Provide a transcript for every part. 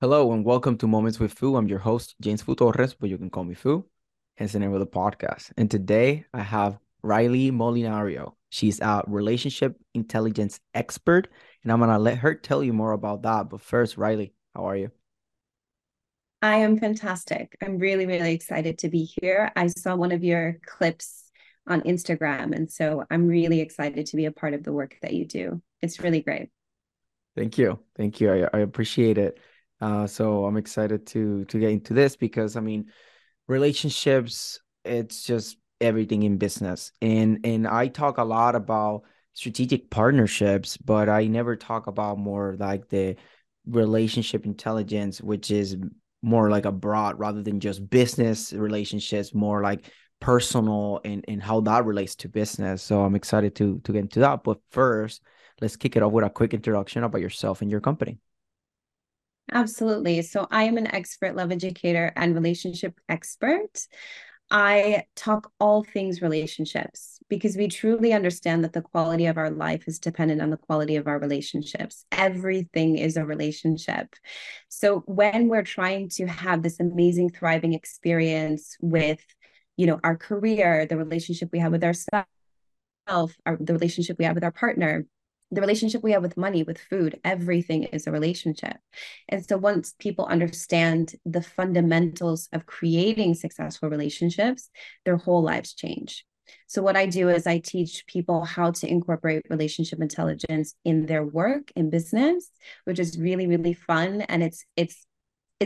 Hello and welcome to Moments with Foo. I'm your host, James Foo Torres, but you can call me Foo. Hence the name of the podcast. And today I have Railey Molinario. She's a relationship intelligence expert, and I'm going to let her tell you more about that. But first, Railey, how are you? I am fantastic. I'm really, really excited to be here. I saw one of your clips on Instagram, and so I'm really excited to be a part of the work that you do. It's really great. Thank you. Thank you. I appreciate it. So I'm excited to get into this because, I mean, relationships, it's just everything in business. And I talk a lot about strategic partnerships, but I never talk about more like the relationship intelligence, which is more like a broad rather than just business relationships, more like personal and how that relates to business. So I'm excited to get into that. But first, let's kick it off with a quick introduction about yourself and your company. Absolutely. So I am an expert love educator and relationship expert. I talk all things relationships because we truly understand that the quality of our life is dependent on the quality of our relationships. Everything is a relationship. So when we're trying to have this amazing, thriving experience with, you know, our career, the relationship we have with ourselves, the relationship we have with our partner, the relationship we have with money, with food, everything is a relationship. And so once people understand the fundamentals of creating successful relationships, their whole lives change. So what I do is I teach people how to incorporate relationship intelligence in their work, in business, which is really, really fun. And it's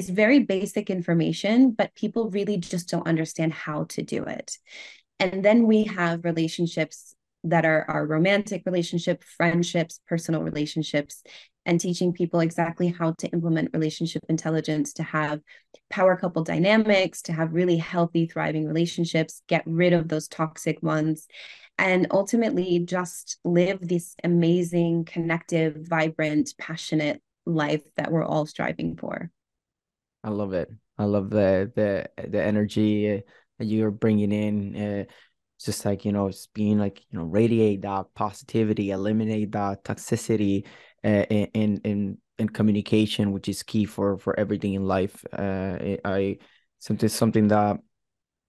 very basic information, but people really just don't understand how to do it. And then we have relationships that are our romantic relationship, friendships, personal relationships, and teaching people exactly how to implement relationship intelligence to have power couple dynamics, to have really healthy, thriving relationships, get rid of those toxic ones, and ultimately just live this amazing, connective, vibrant, passionate life that we're all striving for. I love it. I love the energy that you're bringing in. Just like, you know, it's being like, you know, radiate that positivity, eliminate that toxicity in communication, which is key for everything in life. Something that,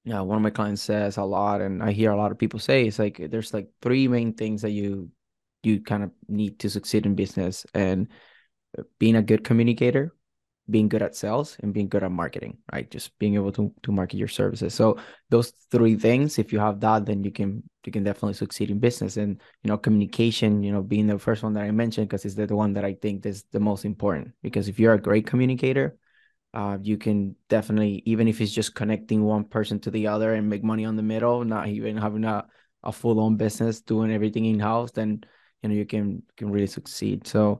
yeah, one of my clients says a lot, and I hear a lot of people say, it's like, there's like three main things that you kind of need to succeed in business, and being a good communicator, being good at sales, and being good at marketing, right? Just being able to market your services. So those three things, if you have that, then you can definitely succeed in business. And, you know, communication, you know, being the first one that I mentioned, because it's the one that I think is the most important, because if you're a great communicator, you can definitely, even if it's just connecting one person to the other and make money on the middle, not even having a full-on business, doing everything in-house, then, you know, you can really succeed. So,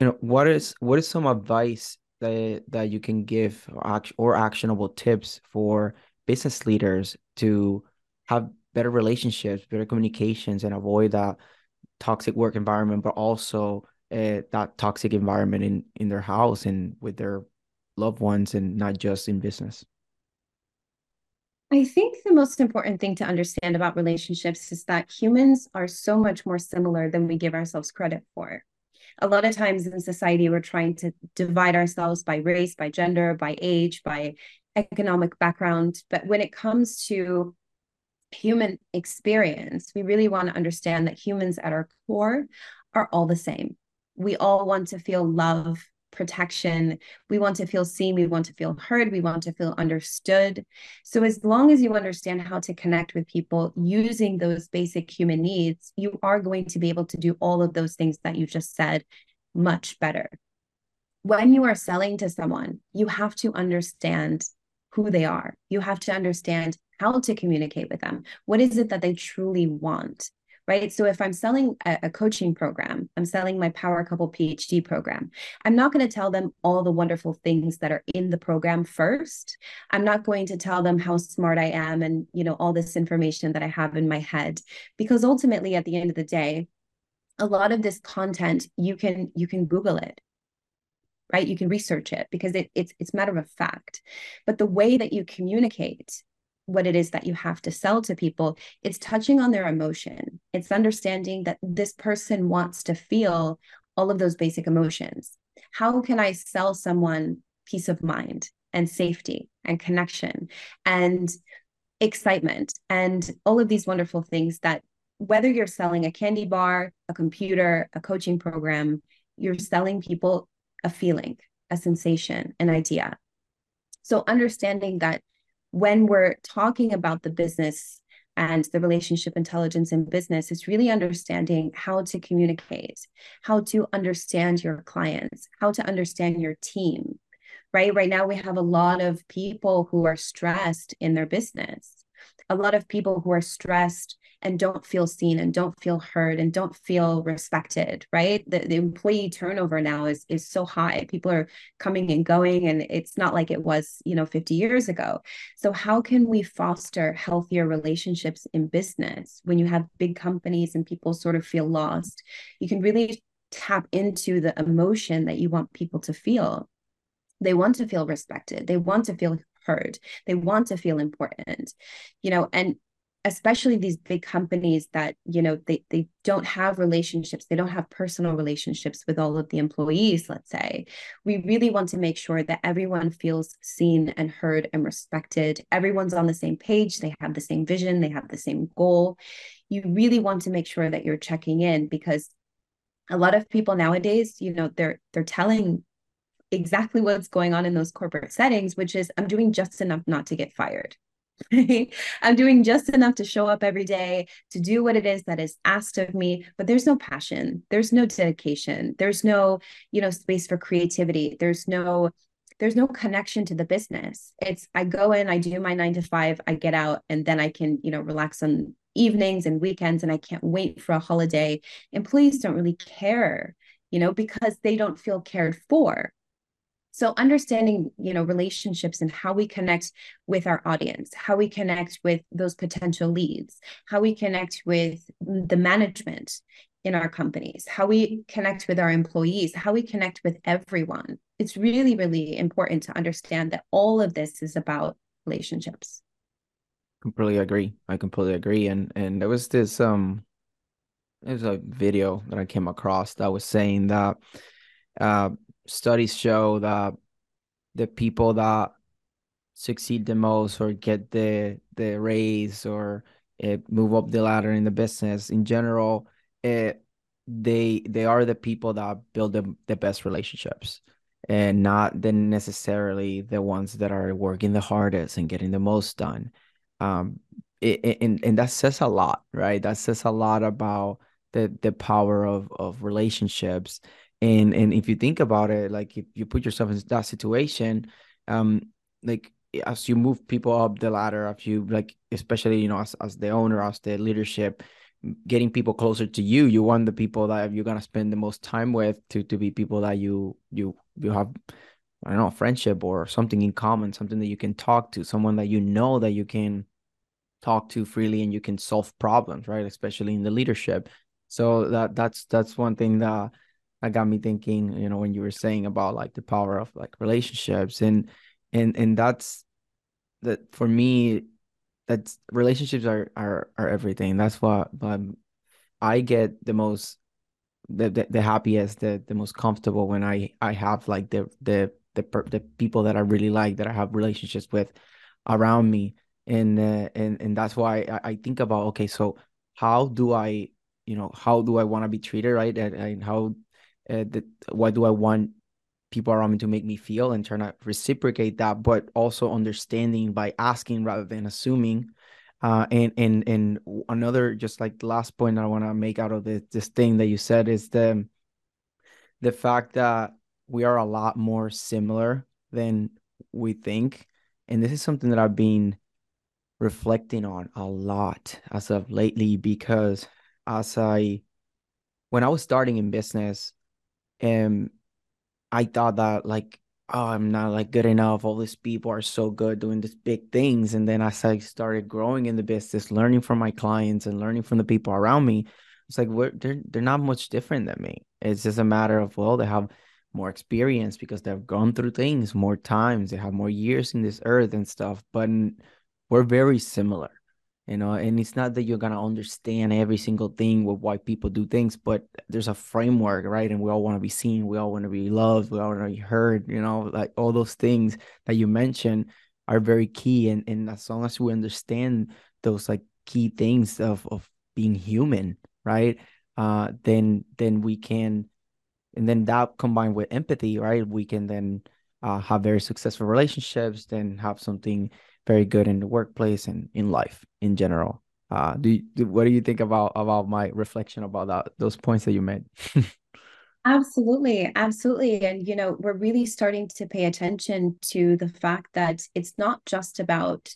you know, what is some advice that you can give or actionable tips for business leaders to have better relationships, better communications, and avoid that toxic work environment, but also that toxic environment in their house and with their loved ones, and not just in business? I think the most important thing to understand about relationships is that humans are so much more similar than we give ourselves credit for. A lot of times in society, we're trying to divide ourselves by race, by gender, by age, by economic background. But when it comes to human experience, we really want to understand that humans at our core are all the same. We all want to feel love, protection. We want to feel seen. We want to feel heard. We want to feel understood. So as long as you understand how to connect with people using those basic human needs, you are going to be able to do all of those things that you just said much better. When you are selling to someone, you have to understand who they are. You have to understand how to communicate with them. What is it that they truly want? right? So if I'm selling a coaching program, I'm selling my Power Couple PhD program, I'm not going to tell them all the wonderful things that are in the program first. I'm not going to tell them how smart I am and, you know, all this information that I have in my head, because ultimately at the end of the day, a lot of this content, you can Google it, right? You can research it because it's a matter of fact. But the way that you communicate what it is that you have to sell to people, it's touching on their emotion. It's understanding that this person wants to feel all of those basic emotions. How can I sell someone peace of mind and safety and connection and excitement and all of these wonderful things that whether you're selling a candy bar, a computer, a coaching program, you're selling people a feeling, a sensation, an idea. So understanding that when we're talking about the business and the relationship intelligence in business, it's really understanding how to communicate, how to understand your clients, how to understand your team, right? Right now, we have a lot of people who are stressed in their business, a lot of people who are stressed and don't feel seen and don't feel heard and don't feel respected, right? The employee turnover now is so high. People are coming and going, and it's not like it was, you know, 50 years ago. So how can we foster healthier relationships in business when you have big companies and people sort of feel lost? You can really tap into the emotion that you want people to feel. They want to feel respected. They want to feel heard. They want to feel important, you know, and especially these big companies that, you know, they don't have relationships, they don't have personal relationships with all of the employees, let's say. We really want to make sure that everyone feels seen and heard and respected. Everyone's on the same page, they have the same vision, they have the same goal. You really want to make sure that you're checking in, because a lot of people nowadays, you know, they're telling exactly what's going on in those corporate settings, which is, I'm doing just enough not to get fired. I'm doing just enough to show up every day, to do what it is that is asked of me, but there's no passion, there's no dedication, there's no, you know, space for creativity, there's no connection to the business. It's, I go in, I do my 9 to 5, I get out, and then I can, you know, relax on evenings and weekends, and I can't wait for a holiday. Employees don't really care, you know, because they don't feel cared for. So understanding, you know, relationships and how we connect with our audience, how we connect with those potential leads, how we connect with the management in our companies, how we connect with our employees, how we connect with everyone. It's really, really important to understand that all of this is about relationships. Completely agree. I completely agree. And there was this, there's a video that I came across that was saying that, studies show that the people that succeed the most or get the raise or move up the ladder in the business in general, they are the people that build the best relationships, and not necessarily the ones that are working the hardest and getting the most done. And that says a lot, right? That says a lot about the power of relationships. And if you think about it, like if you put yourself in that situation, like as you move people up the ladder, if you like, especially, you know, as the owner, as the leadership, getting people closer to you, you want the people that you're going to spend the most time with to be people that you have, I don't know, friendship or something in common, something that you can talk to, someone that you know that you can talk to freely and you can solve problems, right? Especially in the leadership. So that's one thing that got me thinking, you know, when you were saying about like the power of like relationships, and that's that for me, that's relationships are everything. That's what I get the most, the happiest, the most comfortable when I have like the people that I really like, that I have relationships with around me. And that's why I think about, okay, so how do I want to be treated, right? And how, what do I want people around me to make me feel, and trying to reciprocate that, but also understanding by asking rather than assuming. And another, just like the last point I want to make out of this thing that you said, is the fact that we are a lot more similar than we think. And this is something that I've been reflecting on a lot as of lately, because when I was starting in business, I thought that like, oh, I'm not like good enough. All these people are so good doing these big things. And then as I started growing in the business, learning from my clients and learning from the people around me, it's like, they're not much different than me. It's just a matter of, well, they have more experience because they've gone through things more times. They have more years in this earth and stuff, but we're very similar, you know, and it's not that you're going to understand every single thing with why people do things, but there's a framework, right? And we all want to be seen. We all want to be loved. We all want to be heard, you know, like all those things that you mentioned are very key. And as long as we understand those like key things of being human, right? Then we can, and then that combined with empathy, right? We can then have very successful relationships, then have something very good in the workplace and in life in general. What do you think about my reflection about that, those points that you made? Absolutely. Absolutely. And, you know, we're really starting to pay attention to the fact that it's not just about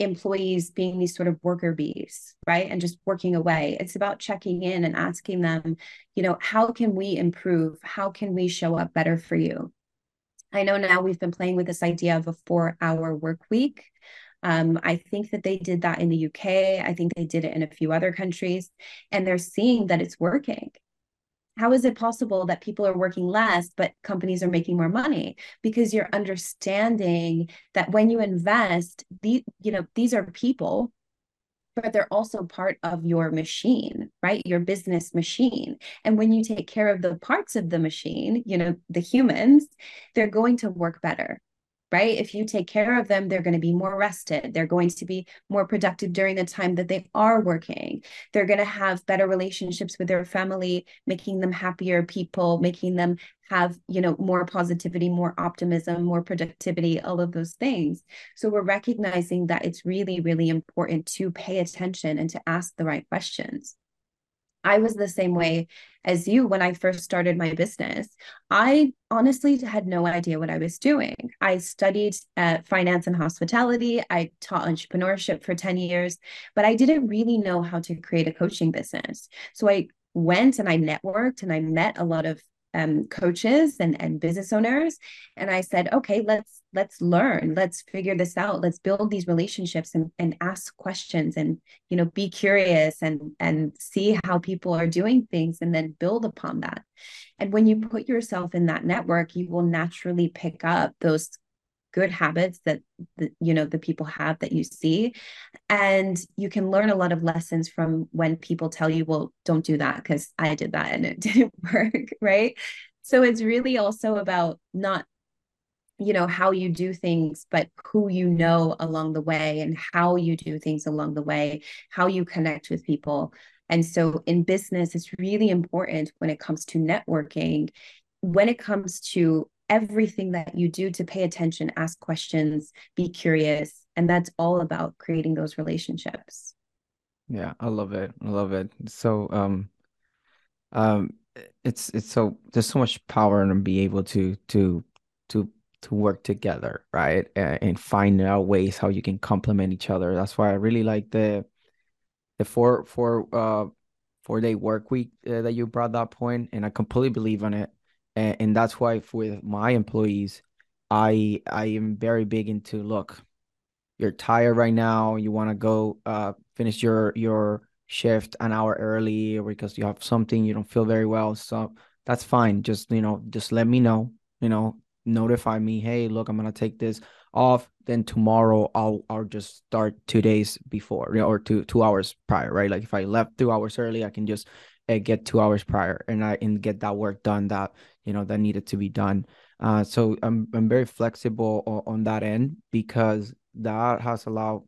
employees being these sort of worker bees, right? And just working away. It's about checking in and asking them, you know, how can we improve? How can we show up better for you? I know now we've been playing with this idea of a 4-hour work week. I think that they did that in the UK. I think they did it in a few other countries, and they're seeing that it's working. How is it possible that people are working less, but companies are making more money? Because you're understanding that when you invest, these are people, but they're also part of your machine, right? Your business machine. And when you take care of the parts of the machine, you know, the humans, they're going to work better, right? If you take care of them, they're going to be more rested. They're going to be more productive during the time that they are working. They're going to have better relationships with their family, making them happier people, making them have, you know, more positivity, more optimism, more productivity, all of those things. So we're recognizing that it's really, really important to pay attention and to ask the right questions. I was the same way as you when I first started my business. I honestly had no idea what I was doing. I studied finance and hospitality. I taught entrepreneurship for 10 years, but I didn't really know how to create a coaching business. So I went and I networked and I met a lot of coaches and business owners. And I said, okay, let's learn, let's figure this out. Let's build these relationships and ask questions and, you know, be curious and see how people are doing things and then build upon that. And when you put yourself in that network, you will naturally pick up those good habits that the people have that you see. And you can learn a lot of lessons from when people tell you, well, don't do that because I did that and it didn't work, right? So it's really also about not, you know, how you do things, but who you know along the way and how you do things along the way, how you connect with people. And so in business, it's really important when it comes to networking, when it comes to everything that you do, to pay attention, ask questions, be curious. And that's all about creating those relationships. Yeah, I love it. I love it. So it's so, there's so much power in being able to work together, right? And find out ways how you can complement each other. That's why I really like the four-day work week that you brought that point, and I completely believe in it. And that's why with my employees, I am very big into, look, you're tired right now. You want to go finish your shift an hour early because you have something, you don't feel very well. So that's fine. Just, you know, just let me know, you know, notify me. Hey, look, I'm going to take this off. Then tomorrow I'll just start 2 days before, you know, or 2 hours prior, right? Like if I left 2 hours early, I can just get 2 hours prior and get that work done that, you know, that needed to be done. So I'm very flexible on that end, because that has allowed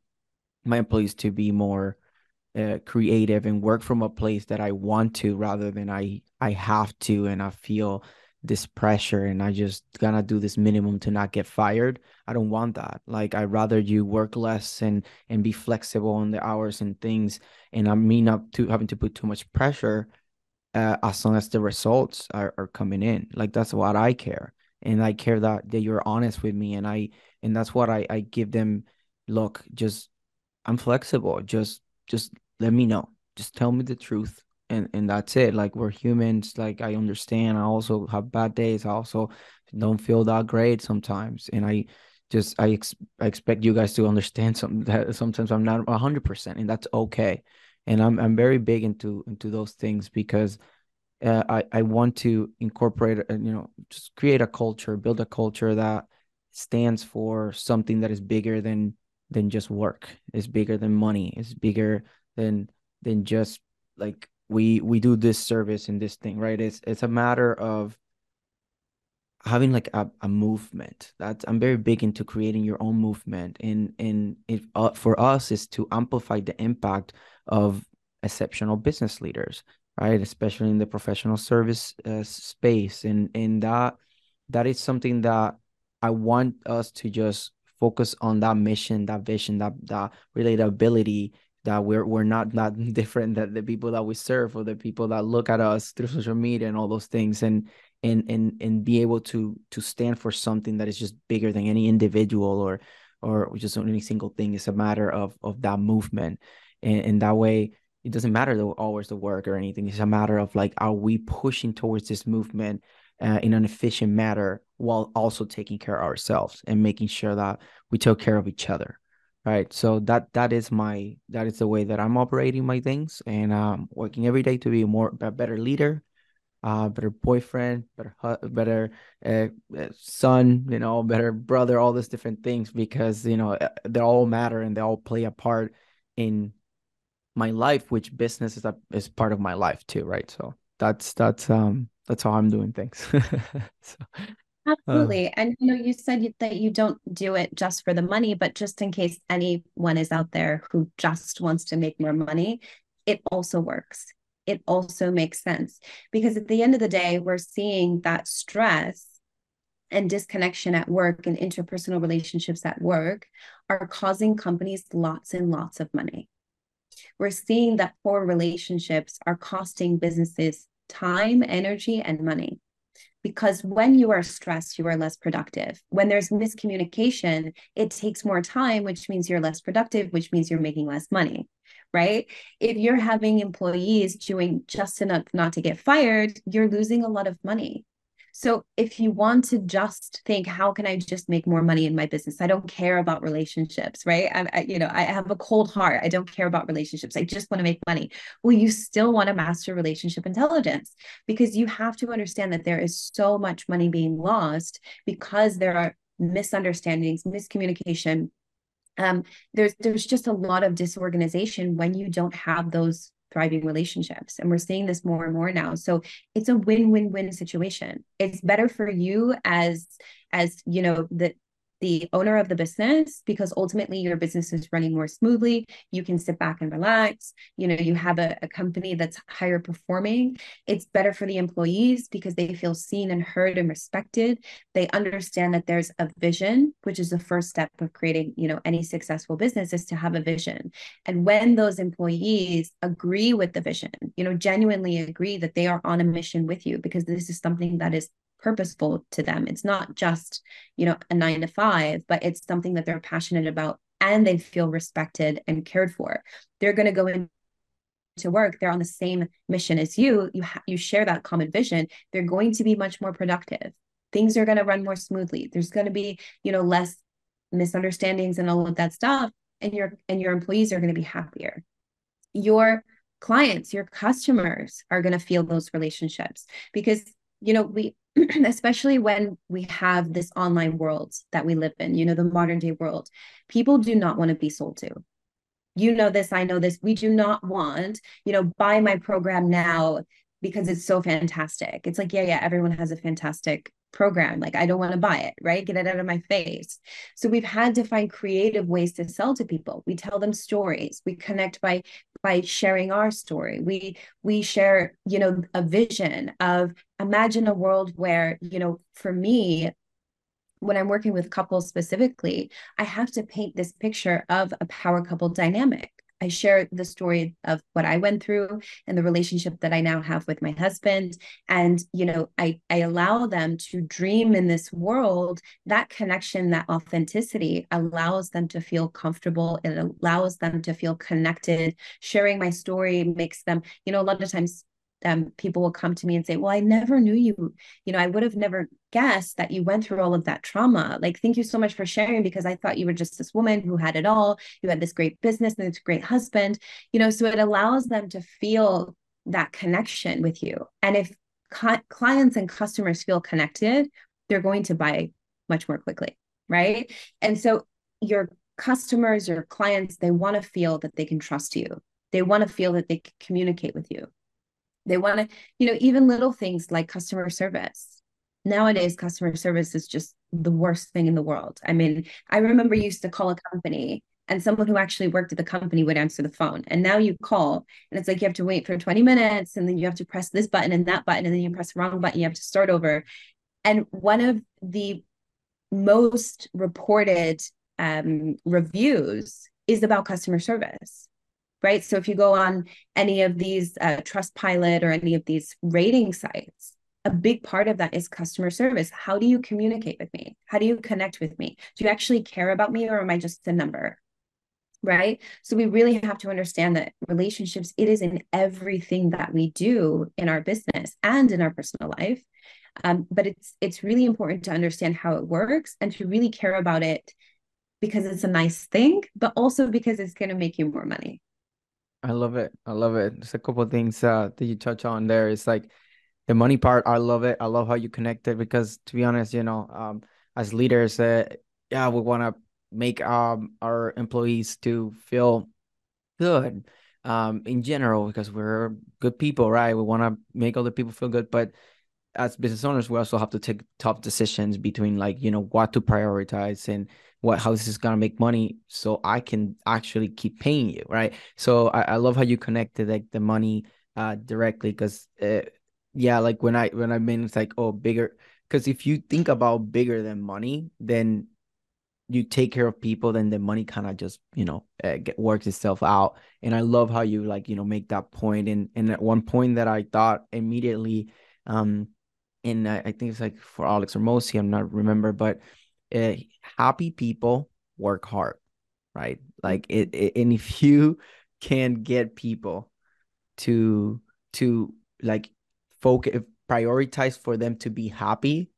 my employees to be more creative and work from a place that I want to, rather than I have to, and I feel this pressure and I just gonna do this minimum to not get fired. I don't want that. Like, I'd rather you work less and be flexible on the hours and things. And I mean, not to having to put too much pressure as long as the results are coming in. Like, that's what I care. And I care that you're honest with me. And that's what I give them. Look, just, I'm flexible. Just let me know. just tell me the truth. And that's it. Like, we're humans. Like, I understand. I also have bad days. I also don't feel that great sometimes. And I expect you guys to understand that sometimes I'm not 100%, and that's okay. And I'm very big into those things, because I want to incorporate, just create a culture, build a culture that stands for something that is bigger than just work. It's bigger than money. It's bigger than just like, we do this service and this thing, right? It's a matter of having like a movement. That's, I'm very big into creating your own movement. And it, for us, is to amplify the impact of exceptional business leaders, right? Especially in the professional service space. And that is something that I want us to just focus on, that mission, that vision, that relatability, that we're not that different than the people that we serve, or the people that look at us through social media and all those things, and be able to stand for something that is just bigger than any individual or just any single thing. It's a matter of that movement. And that way, it doesn't matter always the work or anything. It's a matter of, like, are we pushing towards this movement in an efficient manner, while also taking care of ourselves and making sure that we take care of each other. Right. So that is the way that I'm operating my things, and working every day to be a better leader, better boyfriend, better son, better brother, all these different things, because, they all matter and they all play a part in my life, which business is part of my life too. Right. So that's how I'm doing things. So. Absolutely. And you said that you don't do it just for the money, but just in case anyone is out there who just wants to make more money, it also works. It also makes sense, because at the end of the day, we're seeing that stress and disconnection at work and interpersonal relationships at work are causing companies lots and lots of money. We're seeing that poor relationships are costing businesses time, energy, and money. Because when you are stressed, you are less productive. When there's miscommunication, it takes more time, which means you're less productive, which means you're making less money, right? If you're having employees doing just enough not to get fired, you're losing a lot of money. So if you want to just think, how can I just make more money in my business? I don't care about relationships, right? I have a cold heart. I don't care about relationships. I just want to make money. Well, you still want to master relationship intelligence, because you have to understand that there is so much money being lost because there are misunderstandings, miscommunication. There's just a lot of disorganization when you don't have those thriving relationships. And we're seeing this more and more now. So it's a win-win-win situation. It's better for you as the owner of the business, because ultimately your business is running more smoothly. You can sit back and relax. You have a company that's higher performing. It's better for the employees, because they feel seen and heard and respected. They understand that there's a vision, which is the first step of creating, any successful business, is to have a vision. And when those employees agree with the vision, genuinely agree that they are on a mission with you, because this is something that is purposeful to them. It's not just, a 9-to-5, but it's something that they're passionate about and they feel respected and cared for. They're going to go into work. They're on the same mission as you. You share that common vision. They're going to be much more productive. Things are going to run more smoothly. There's going to be, less misunderstandings and all of that stuff. And your employees are going to be happier. Your clients, your customers are going to feel those relationships, because, we, especially when we have this online world that we live in, the modern day world, people do not want to be sold to. This, I know this. We do not want, buy my program now because it's so fantastic. It's like, yeah, everyone has a fantastic program. Like, I don't want to buy it, right? Get it out of my face. So we've had to find creative ways to sell to people. We tell them stories. We connect by sharing our story. We share, a vision of, imagine a world where, for me, when I'm working with couples specifically, I have to paint this picture of a power couple dynamic. I share the story of what I went through and the relationship that I now have with my husband. And, you know, I allow them to dream in this world. That connection, that authenticity allows them to feel comfortable. It allows them to feel connected. Sharing my story makes them, you know, a lot of times people will come to me and say, well, I never knew you, you know, I would have never guessed that you went through all of that trauma. Like, thank you so much for sharing, because I thought you were just this woman who had it all. You had this great business and this great husband, you know, so it allows them to feel that connection with you. And if clients and customers feel connected, they're going to buy much more quickly. Right. And so your customers, your clients, they want to feel that they can trust you. They want to feel that they can communicate with you. They want to, you know, even little things like customer service. Nowadays, customer service is just the worst thing in the world. I mean, I remember used to call a company and someone who actually worked at the company would answer the phone. And now you call and it's like, you have to wait for 20 minutes and then you have to press this button and that button. And then you press the wrong button. You have to start over. And one of the most reported reviews is about customer service. Right. So if you go on any of these Trustpilot or any of these rating sites, a big part of that is customer service. How do you communicate with me? How do you connect with me? Do you actually care about me, or am I just a number? Right. So we really have to understand that relationships, it is in everything that we do in our business and in our personal life. But it's really important to understand how it works and to really care about it, because it's a nice thing, but also because it's going to make you more money. I love it. I love it. There's a couple of things that you touch on there. It's like the money part. I love it. I love how you connect it, because to be honest, you know, as leaders, yeah, we want to make our employees to feel good in general, because we're good people, right? We want to make other people feel good. But as business owners, we also have to take tough decisions between, like, you know, what to prioritize and how this is going to make money so I can actually keep paying you, right? So I love how you connected, like, the money directly, because, yeah, like when I mean, it's like, oh, bigger, because if you think about bigger than money, then you take care of people, then the money kind of just, you know, works itself out. And I love how you, like, you know, make that point. And at one point that I thought immediately, and I think it's like for Alex or Mosi, I'm not remember, but happy people work hard, right? Like and if you can get people to like focus, prioritize for them to be happy,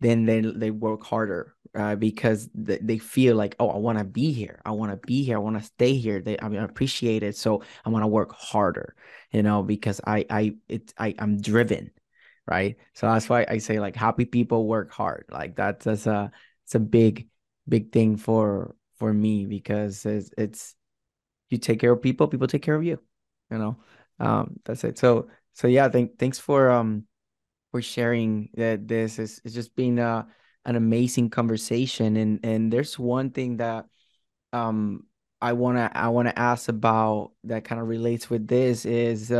then they work harder because they feel like, oh, I want to be here. I want to be here. I want to stay here. I appreciate it. So I want to work harder, you know, because I'm driven. Right. So that's why I say, like, happy people work hard. Like it's a big, big thing for me, because it's you take care of people, people take care of you, you know, that's it. So yeah, thanks for sharing that. This is, it's just been an amazing conversation. And there's one thing that, I want to ask about that kind of relates with this is,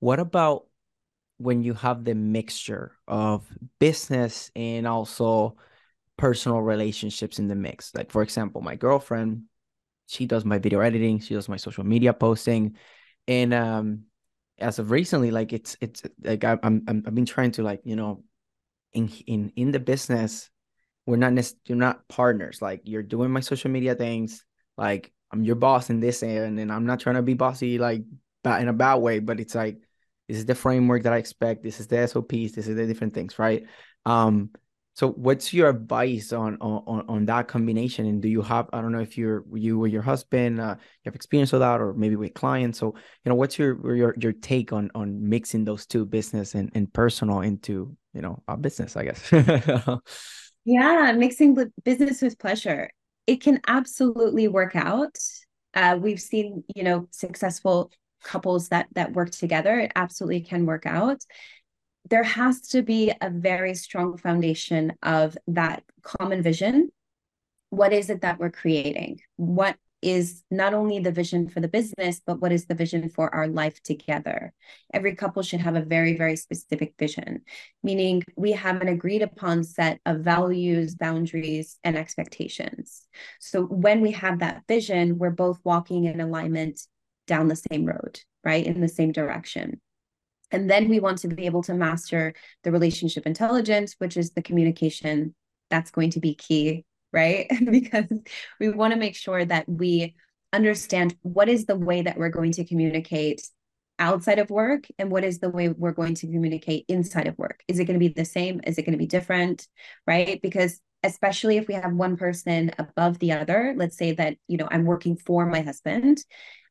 what about when you have the mixture of business and also personal relationships in the mix? Like, for example, my girlfriend, she does my video editing, she does my social media posting. And as of recently, like it's like I've been trying to, like, you know, in the business, you're not partners. Like, you're doing my social media things. Like, I'm your boss in this end, and I'm not trying to be bossy, like, in a bad way, but it's like, this is the framework that I expect. This is the SOPs. This is the different things, right? So what's your advice on that combination? And do you have, I don't know if you or your husband, you have experience with that, or maybe with clients. So, you know, what's your take on mixing those two, business and personal, into, you know, a business, I guess. Yeah. Mixing business with pleasure. It can absolutely work out. We've seen, you know, successful couples that work together. It absolutely can work out. There has to be a very strong foundation of that common vision. What is it that we're creating? What is not only the vision for the business, but what is the vision for our life together? Every couple should have a very, very specific vision, meaning we have an agreed upon set of values, boundaries, and expectations. So when we have that vision, we're both walking in alignment down the same road, right? In the same direction. And then we want to be able to master the relationship intelligence, which is the communication. That's going to be key, right? Because we want to make sure that we understand what is the way that we're going to communicate outside of work and what is the way we're going to communicate inside of work. Is it going to be the same? Is it going to be different, right? Because especially if we have one person above the other, let's say that, you know, I'm working for my husband,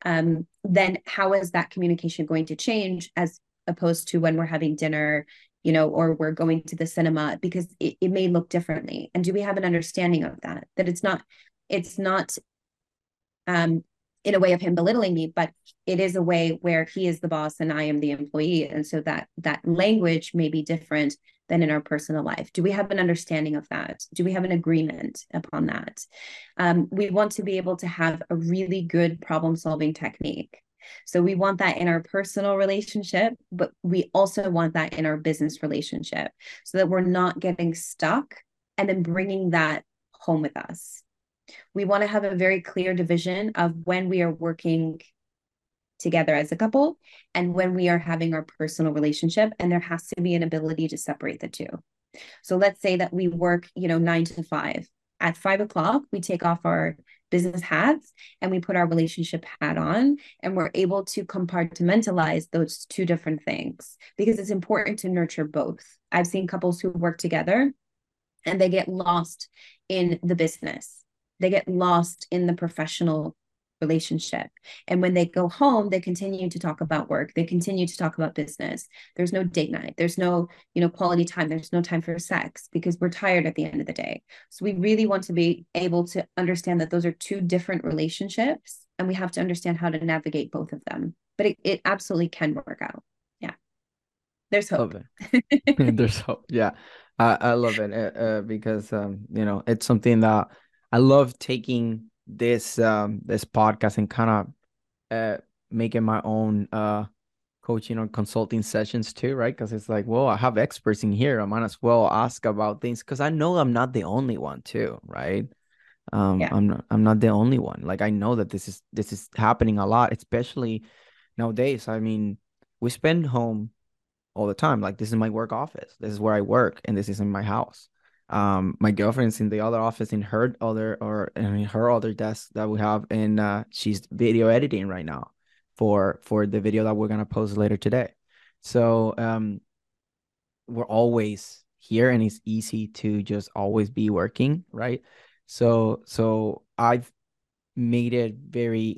then how is that communication going to change as opposed to when we're having dinner, you know, or we're going to the cinema, because it may look differently. And do we have an understanding of that? That it's not in a way of him belittling me, but it is a way where he is the boss and I am the employee. And so that language may be different than in our personal life. Do we have an understanding of that? Do we have an agreement upon that? We want to be able to have a really good problem-solving technique. So we want that in our personal relationship, but we also want that in our business relationship so that we're not getting stuck and then bringing that home with us. We want to have a very clear division of when we are working together as a couple and when we are having our personal relationship, and there has to be an ability to separate the two. So let's say that we work, 9 to 5. At 5 o'clock, we take off our business hats and we put our relationship hat on, and we're able to compartmentalize those two different things because it's important to nurture both. I've seen couples who work together and they get lost in the business. They get lost in the professional relationship. And when they go home, they continue to talk about work. They continue to talk about business. There's no date night. There's no, quality time. There's no time for sex because we're tired at the end of the day. So we really want to be able to understand that those are two different relationships, and we have to understand how to navigate both of them. But it absolutely can work out. Yeah. There's hope. There's hope. Yeah. I love it because, it's something that I love taking this podcast and kind of making my own coaching or consulting sessions too, right? Because it's like, well, I have experts in here. I might as well ask about things because I know I'm not the only one too, right? I'm not the only one. Like I know that this is happening a lot, especially nowadays. I mean, we spend home all the time. Like this is my work office. This is where I work, and this is in my house. My girlfriend's in the other office in her other desk that we have, and she's video editing right now for the video that we're gonna post later today. So we're always here, and it's easy to just always be working, right? So I've made it very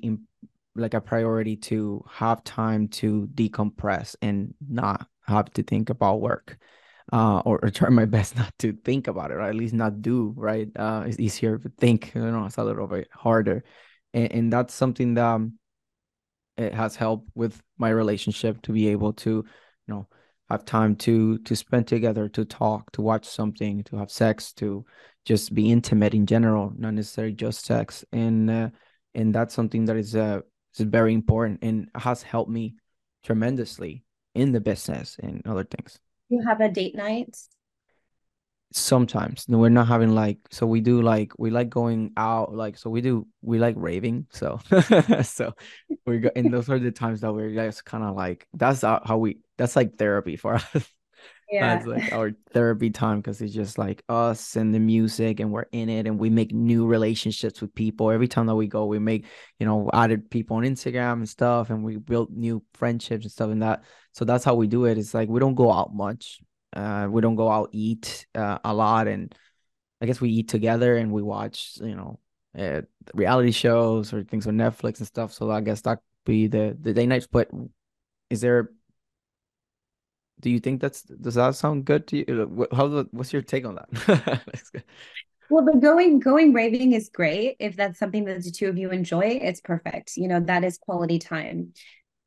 like a priority to have time to decompress and not have to think about work. Or try my best not to think about it, or at least not do, right? It's easier to think, it's a little bit harder. And that's something that it has helped with my relationship to be able to, have time to spend together, to talk, to watch something, to have sex, to just be intimate in general, not necessarily just sex. And that's something that is very important and has helped me tremendously in the business and other things. You have a date night? Sometimes we're not having we like going out, we like raving. So, and those are the times that we're just kind of like, that's like therapy for us. Yeah. That's like our therapy time. Cause it's just like us and the music, and we're in it, and we make new relationships with people. Every time that we go, we make, added people on Instagram and stuff, and we build new friendships and stuff and that. So that's how we do it. It's like, we don't go out much. We don't go out, eat a lot. And I guess we eat together and we watch, reality shows or things on Netflix and stuff. So I guess that could be the day nights. But do you think does that sound good to you? What's your take on that? Well, the going raving is great. If that's something that the two of you enjoy, it's perfect. That is quality time.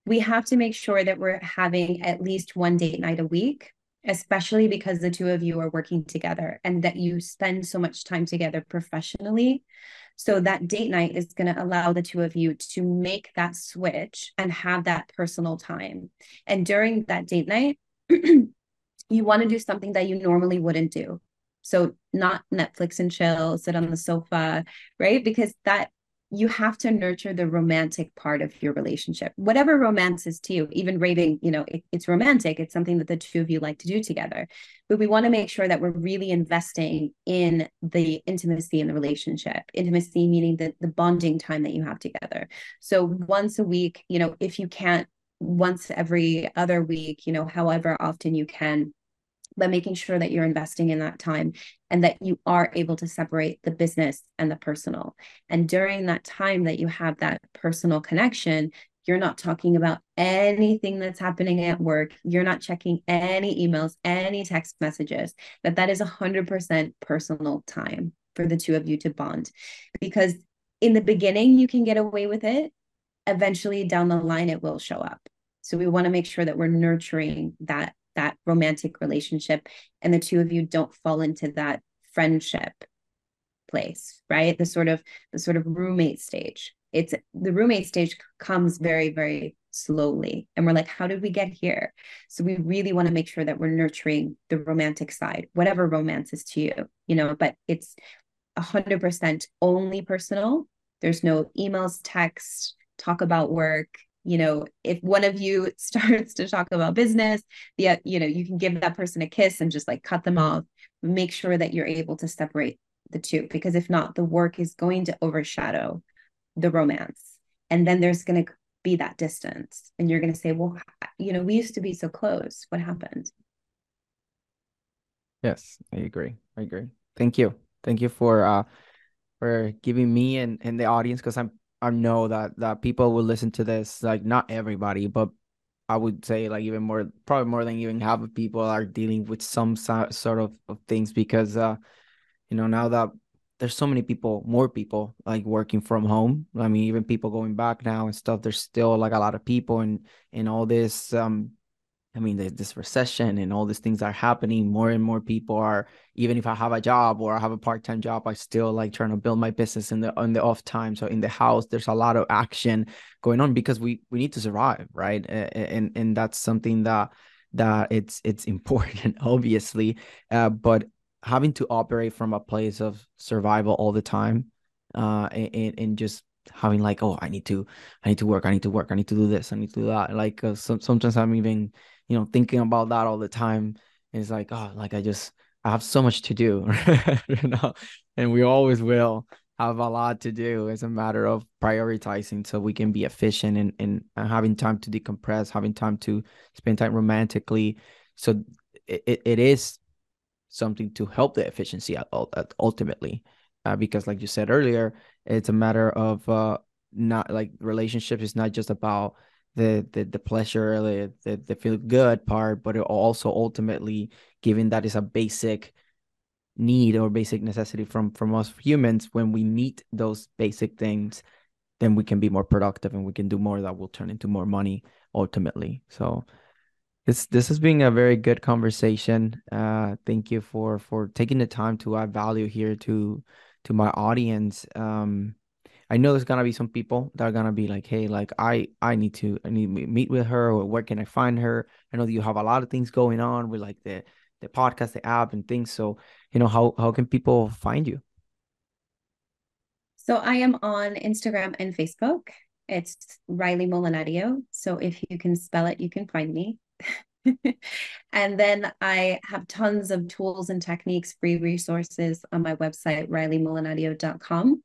We have to make sure that we're having at least one date night a week. especially because the two of you are working together and that you spend so much time together professionally. So that date night is going to allow the two of you to make that switch and have that personal time. And during that date night, you want to do something that you normally wouldn't do. So not Netflix and chill, sit on the sofa, right? Because that you have to nurture the romantic part of your relationship, whatever romance is to you, even raving, you know, it's romantic. It's something that the two of you like to do together, but we want to make sure that we're really investing in the intimacy in the relationship, intimacy, meaning the bonding time that you have together. So once a week, you know, if you can't, once every other week, you know, however often you can, but making sure that you're investing in that time and that you are able to separate the business and the personal. And during that time that you have that personal connection, you're not talking about anything that's happening at work. You're not checking any emails, any text messages, that is 100% personal time for the two of you to bond. Because in the beginning, you can get away with it. Eventually down the line, it will show up. So we want to make sure that we're nurturing that romantic relationship, and the two of you don't fall into that friendship place, right? The sort of roommate stage. It's the roommate stage comes very, very slowly. And we're like, how did we get here? So we really want to make sure that we're nurturing the romantic side, whatever romance is to you, you know, but it's 100% only personal. There's no emails, texts, talk about work. You know, if one of you starts to talk about business, yeah, you know, you can give that person a kiss and just like cut them off. Make sure that you're able to separate the two, because if not, the work is going to overshadow the romance. And then there's going to be that distance. And you're going to say, well, you know, we used to be so close. What happened? Yes, I agree. Thank you. Thank you for giving me and the audience, because I know that people will listen to this, like not everybody, but I would say like even more, probably more than even half of people are dealing with some sort of things, because, you know, now that there's so many people, more people like working from home. I mean, even people going back now and stuff, there's still like a lot of people and all this, I mean, there's this recession and all these things are happening. More and more people are, even if I have a job or I have a part-time job, I still like trying to build my business on the off time. So in the house, there's a lot of action going on because we need to survive, right? And that's something that it's important, obviously. But having to operate from a place of survival all the time, and just having like, oh, I need to work, I need to do this, I need to do that. Like sometimes I'm even, you know, thinking about that all the time. It's like, oh, like I have so much to do, you know, and we always will have a lot to do. It's a matter of prioritizing so we can be efficient and having time to decompress, having time to spend time romantically. So it is something to help the efficiency ultimately, because like you said earlier, it's a matter of not like relationships is not just about the pleasure, the feel good part, but it also ultimately, given that is a basic need or basic necessity from us humans, when we meet those basic things, then we can be more productive and we can do more that will turn into more money ultimately. So this has been a very good conversation. Thank you for taking the time to add value here to my audience. I know there's going to be some people that are going to be like, hey, like I need to meet with her, or where can I find her? I know that you have a lot of things going on with like the podcast, the app and things. So, you know, how can people find you? So I am on Instagram and Facebook. It's Railey Molinario. So if you can spell it, you can find me. And then I have tons of tools and techniques, free resources on my website, RaileyMolinario.com.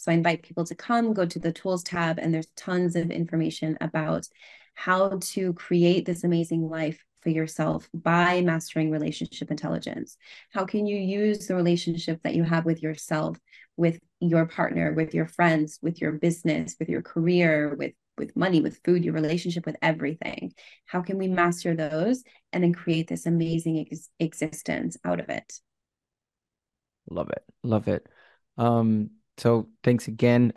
So I invite people to come, go to the tools tab, and there's tons of information about how to create this amazing life for yourself by mastering relationship intelligence. How can you use the relationship that you have with yourself, with your partner, with your friends, with your business, with your career, with money, with food, your relationship, with everything? How can we master those and then create this amazing existence out of it? Love it. So thanks again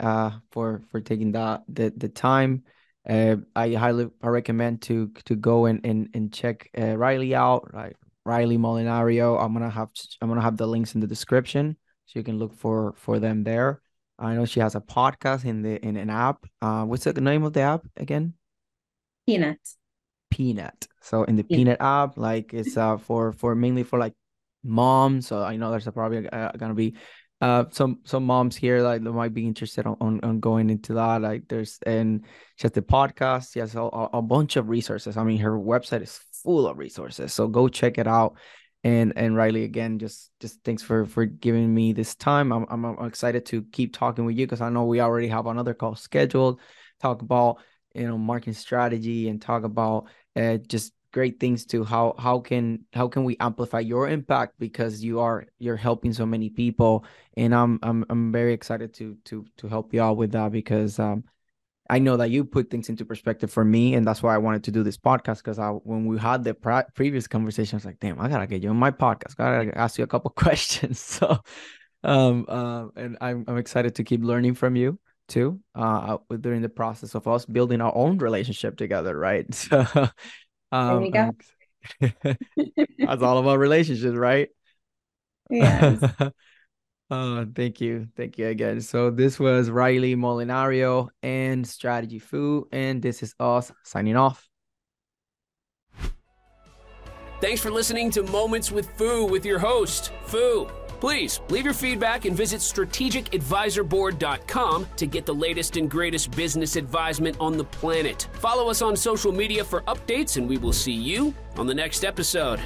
for taking the time. I highly recommend to go and check Railey out, right? Railey Molinario. I'm gonna have the links in the description, so you can look for them there. I know she has a podcast in an app. What's the name of the app again? Peanut. Peanut. So in the Peanut app, like it's for mainly for like moms. So I know there's probably gonna be some moms here like that might be interested on going into that. Like there's, and she has the podcast. She has a bunch of resources. I mean, her website is full of resources. So go check it out. And Railey, again, just thanks for giving me this time. I'm excited to keep talking with you because I know we already have another call scheduled. Talk about marketing strategy and talk about just great things to how can we amplify your impact, because you're helping so many people, and I'm very excited to help you out with that, because I know that you put things into perspective for me, and that's why I wanted to do this podcast, because when we had the previous conversation, I was like, damn, I gotta get you on my podcast, gotta ask you a couple questions. So and I'm excited to keep learning from you too, during the process of us building our own relationship together, right? So there you go. That's all about relationships, right? Yes. Thank you again. So this was Railey Molinario and Strategy Foo, and this is us signing off. Thanks for listening to Moments with Foo with your host, Foo. Please leave your feedback and visit strategicadvisorboard.com to get the latest and greatest business advisement on the planet. Follow us on social media for updates, and we will see you on the next episode.